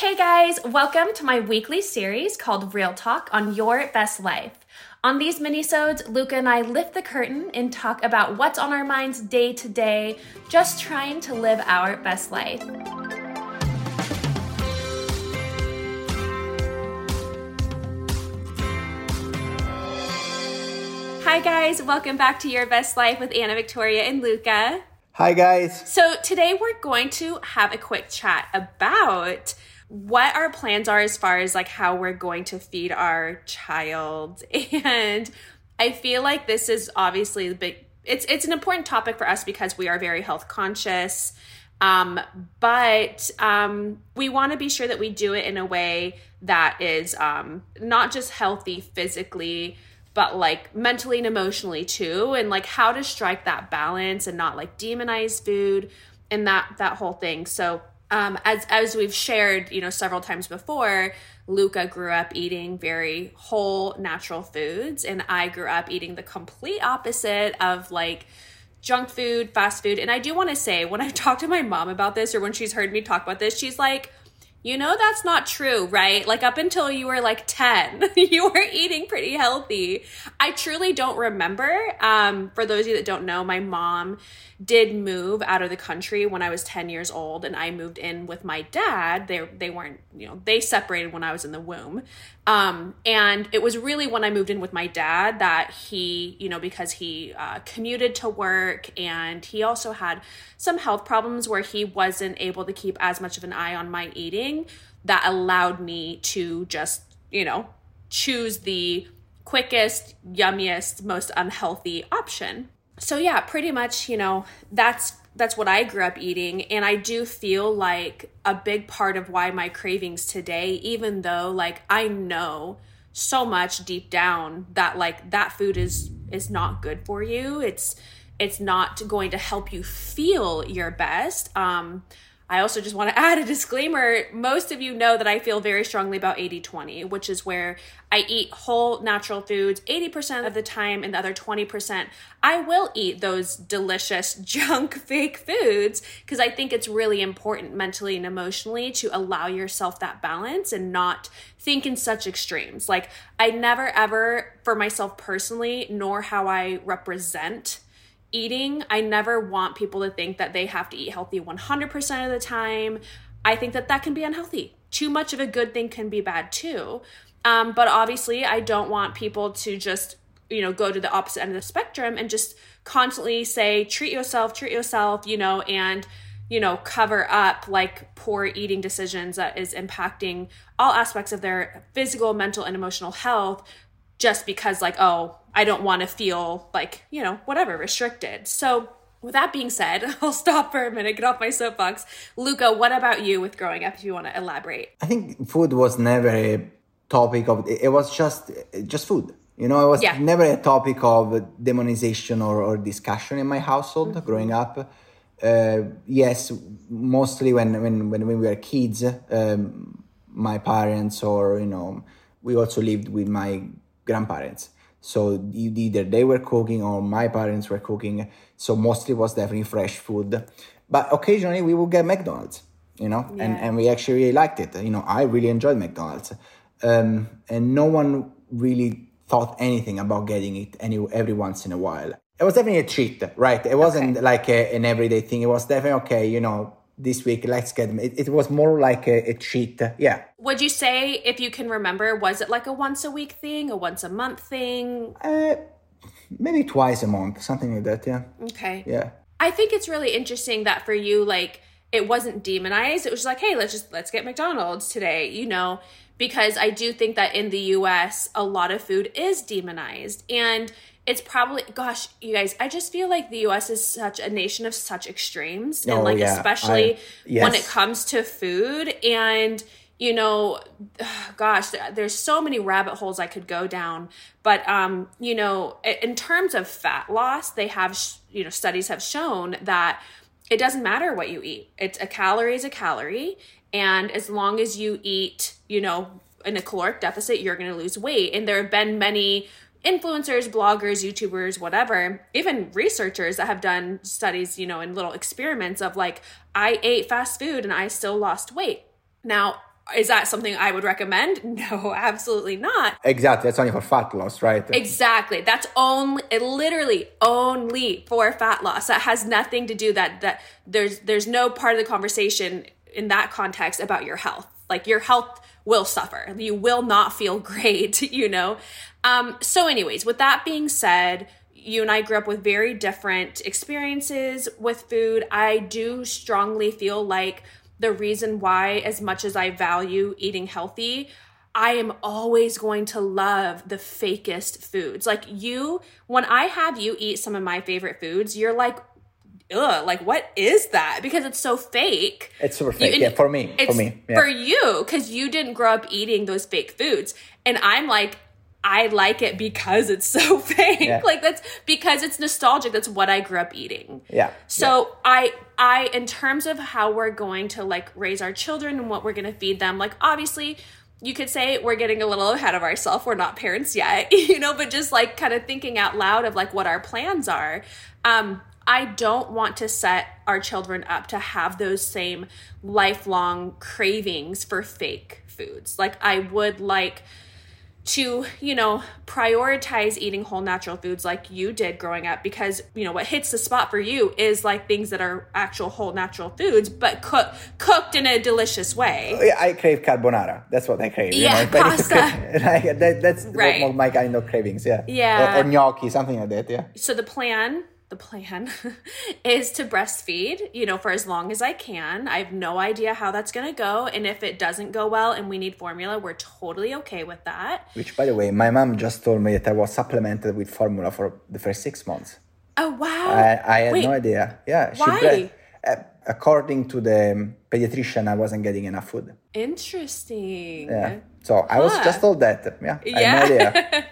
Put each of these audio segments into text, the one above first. Hey guys, welcome to my weekly series called Real Talk on Your Best Life. On these minisodes, Luca and I lift the curtain and talk about what's on our minds day to day, just trying to live our best life. Hi guys, welcome back to Your Best Life with Anna Victoria and Luca. Hi guys. So today we're going to have a quick chat about what our plans are as far as like how we're going to feed our child. And I feel like this is obviously it's an important topic for us because we are very health conscious. But we want to be sure that we do it in a way that is not just healthy physically, but like mentally and emotionally too. And like how to strike that balance and not like demonize food and that whole thing. So as we've shared, several times before, Luca grew up eating very whole, natural foods. And I grew up eating the complete opposite of like junk food, fast food. And I do want to say, when I've talked to my mom about this, or when she's heard me talk about this, she's like, that's not true, right? Like up until you were like 10, you were eating pretty healthy. I truly don't remember. For those of you that don't know, my mom did move out of the country when I was 10 years old, and I moved in with my dad. They weren't, they separated when I was in the womb. And it was really when I moved in with my dad that he, because he commuted to work, and he also had some health problems where he wasn't able to keep as much of an eye on my eating, that allowed me to just, choose the quickest, yummiest, most unhealthy option. So yeah, pretty much, that's what I grew up eating. And I do feel like a big part of why my cravings today, even though like I know so much deep down that like that food is not good for you. It's not going to help you feel your best. I also just want to add a disclaimer. Most of you know that I feel very strongly about 80-20, which is where I eat whole natural foods 80% of the time, and the other 20%, I will eat those delicious junk fake foods because I think it's really important mentally and emotionally to allow yourself that balance and not think in such extremes. Like I never ever, for myself personally, nor how I represent eating, I never want people to think that they have to eat healthy 100% of the time. I think that can be unhealthy. Too much of a good thing can be bad too. But obviously I don't want people to just, go to the opposite end of the spectrum and just constantly say, treat yourself, and, cover up like poor eating decisions that is impacting all aspects of their physical, mental, and emotional health just because like, oh, I don't want to feel like, whatever, restricted. So with that being said, I'll stop for a minute, get off my soapbox. Luca, what about you with growing up, if you want to elaborate? I think food was never a topic of, it was just food. It was never a topic of demonization or discussion in my household growing up. Yes, mostly when we were kids, my parents or, we also lived with my grandparents. So either they were cooking or my parents were cooking. So mostly was definitely fresh food. But occasionally we would get McDonald's, and we actually really liked it. I really enjoyed McDonald's. And no one really thought anything about getting it every once in a while. It was definitely a treat, right? It wasn't like an everyday thing. It was definitely, this week, let's get them. It was more like a treat. Yeah. Would you say, if you can remember, was it like a once a week thing, a once a month thing? Maybe twice a month, something like that. Yeah. Okay. Yeah. I think it's really interesting that for you, like, it wasn't demonized. It was just like, hey, let's get McDonald's today, because I do think that in the US, a lot of food is demonized. And it's probably, gosh, you guys, I just feel like the U.S. is such a nation of such extremes, and especially when it comes to food. And, gosh, there's so many rabbit holes I could go down. But, in terms of fat loss, they have, studies have shown that it doesn't matter what you eat. It's a calorie is a calorie. And as long as you eat, in a caloric deficit, you're going to lose weight. And there have been many influencers, bloggers, YouTubers, whatever, even researchers that have done studies, in little experiments of like, I ate fast food and I still lost weight. Now, Is that something I would recommend? No, absolutely not. Exactly. That's only for fat loss, right? Exactly. That's only, literally only for fat loss. That has nothing to do that there's no part of the conversation in that context about your health. Like, your health will suffer. You will not feel great, you know? So anyways, with that being said, you and I grew up with very different experiences with food. I do strongly feel like the reason why, as much as I value eating healthy, I am always going to love the fakest foods. Like, you, when I have you eat some of my favorite foods, you're like, ugh, like, what is that? Because it's so fake. It's super fake, yeah, for me. It's for you, because you didn't grow up eating those fake foods. And I'm like, I like it because it's so fake. Yeah. Like, that's because it's nostalgic. That's what I grew up eating. Yeah. So I, in terms of how we're going to like raise our children and what we're going to feed them, like, obviously you could say we're getting a little ahead of ourselves. We're not parents yet, you know, but just like kind of thinking out loud of like what our plans are. I don't want to set our children up to have those same lifelong cravings for fake foods. Like, I would like to, you know, prioritize eating whole natural foods like you did growing up, because, you know, what hits the spot for you is like things that are actual whole natural foods, but cooked in a delicious way. Yeah, I crave carbonara. That's what I crave. Yeah, you know? Pasta. Like, that's right. More my kind of cravings, yeah. Yeah. Or gnocchi, something like that, yeah. So the plan is to breastfeed, you know, for as long as I can. I have no idea how that's going to go. And if it doesn't go well and we need formula, we're totally okay with that. Which, by the way, my mom just told me that I was supplemented with formula for the first 6 months. Oh, wow. I had no idea. Yeah. Why? According to the pediatrician, I wasn't getting enough food. Interesting. Yeah. So I was just told that. Yeah. I had no idea.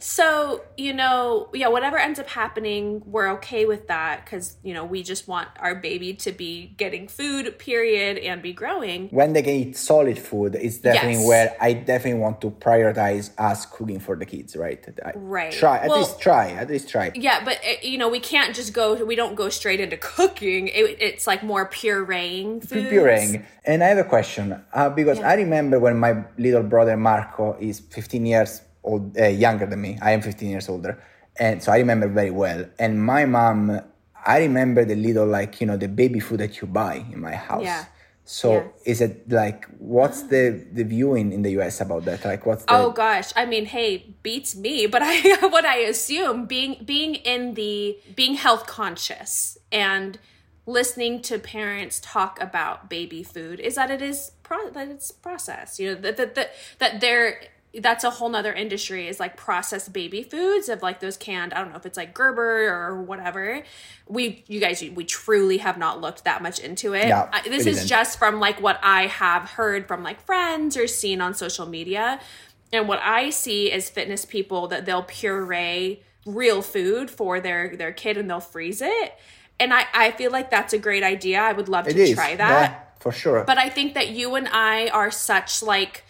So, you know, yeah, whatever ends up happening, we're okay with that because, you know, we just want our baby to be getting food, period, and be growing. When they can eat solid food, it's definitely where I definitely want to prioritize us cooking for the kids, right? Right. At least try. Yeah, but, you know, we can't just we don't go straight into cooking. It's like more pureeing foods. Pureeing. And I have a question because I remember when my little brother Marco is 15 years old, younger than me. I am 15 years older. And so I remember very well. And my mom, I remember the little, like, you know, the baby food that you buy in my house. Yeah. So is it like, what's the viewing in the US about that? Like, what's the... Oh gosh. I mean, hey, beats me, but what I assume being health conscious and listening to parents talk about baby food is that it's processed, you know, that they're... That's a whole nother industry, is like processed baby foods of like those canned, I don't know if it's like Gerber or whatever. You guys, we truly have not looked that much into it. No, this is just from like what I have heard from like friends or seen on social media. And what I see is fitness people that they'll puree real food for their kid and they'll freeze it. And I feel like that's a great idea. I would love to try that. Yeah, for sure. But I think that you and I are such like...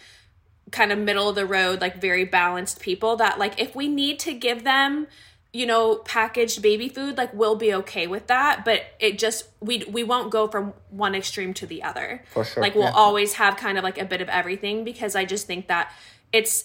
kind of middle of the road, like very balanced people that like if we need to give them, you know, packaged baby food, like we'll be okay with that. But it just, we won't go from one extreme to the other. For sure. Like we'll always have kind of like a bit of everything, because I just think that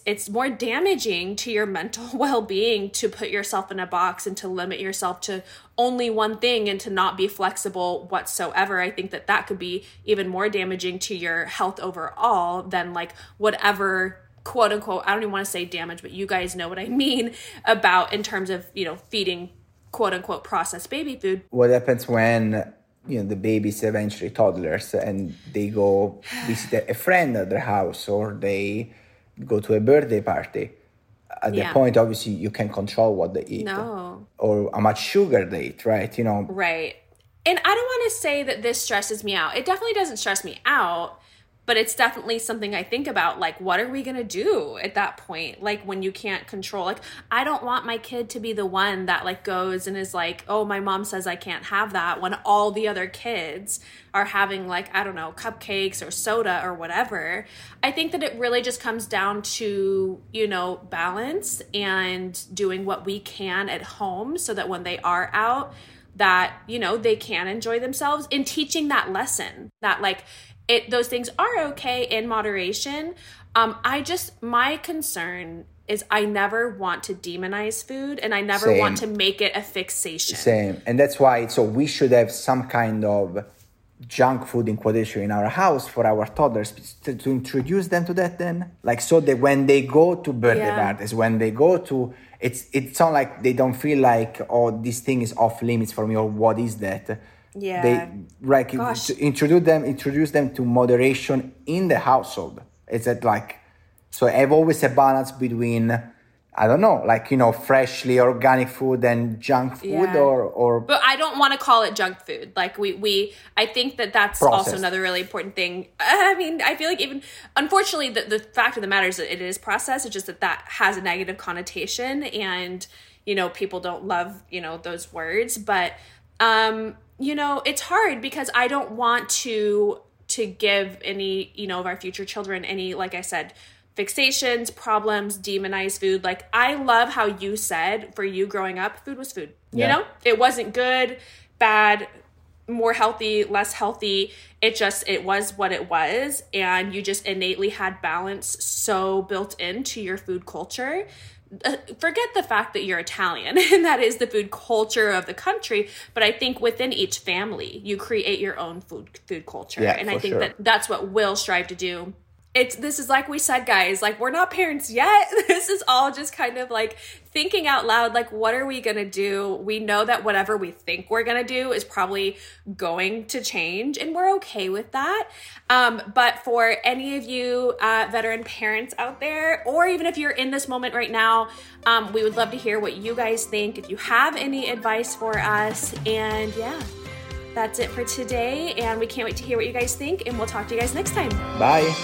it's more damaging to your mental well-being to put yourself in a box and to limit yourself to only one thing and to not be flexible whatsoever. I think that could be even more damaging to your health overall than like whatever quote unquote, I don't even want to say damage, but you guys know what I mean about in terms of, you know, feeding quote unquote processed baby food. What happens when, you know, the babies eventually toddlers and they go visit a friend at their house or they... go to a birthday party. At that point, obviously, you can't control what they eat or how much sugar they eat, right? You know, right. And I don't want to say that this stresses me out. It definitely doesn't stress me out, but it's definitely something I think about. Like, what are we gonna do at that point? Like, when you can't control. Like, I don't want my kid to be the one that like goes and is like, "Oh, my mom says I can't have that," when all the other kids are having like, I don't know, cupcakes or soda or whatever. I think that it really just comes down to, you know, balance and doing what we can at home so that when they are out that, you know, they can enjoy themselves and teaching that lesson that like those things are okay in moderation. My concern is I never want to demonize food, and I never want to make it a fixation. Same. And that's why, so we should have some kind of junk food in quotation in our house for our toddlers to introduce them to that then. Like, so that when they go to birthday parties, when they go to, it's not like they don't feel like, oh, this thing is off limits for me, or what is that? Yeah. Introduce them to moderation in the household. It's that like, so I've always a balance between, I don't know, like, you know, freshly organic food and junk food or... But I don't want to call it junk food. Like I think that's processed. Also another really important thing. I mean, I feel like even, unfortunately, the fact of the matter is that it is processed. It's just that has a negative connotation, and, you know, people don't love, you know, those words. But, you know, it's hard because I don't want to give any, you know, of our future children any, like I said, fixations, problems, demonize food. Like, I love how you said, for you growing up, food was food. Yeah. You know, it wasn't good, bad, more healthy, less healthy. It was what it was. And you just innately had balance so built into your food culture. Forget the fact that you're Italian and that is the food culture of the country. But I think within each family, you create your own food culture. Yeah, and I think that's what we'll strive to do. This is like we said, guys, like, we're not parents yet. This is all just kind of like thinking out loud, like, what are we going to do? We know that whatever we think we're going to do is probably going to change, and we're okay with that. But for any of you veteran parents out there, or even if you're in this moment right now, we would love to hear what you guys think, if you have any advice for us. And yeah, that's it for today. And we can't wait to hear what you guys think, and we'll talk to you guys next time. Bye.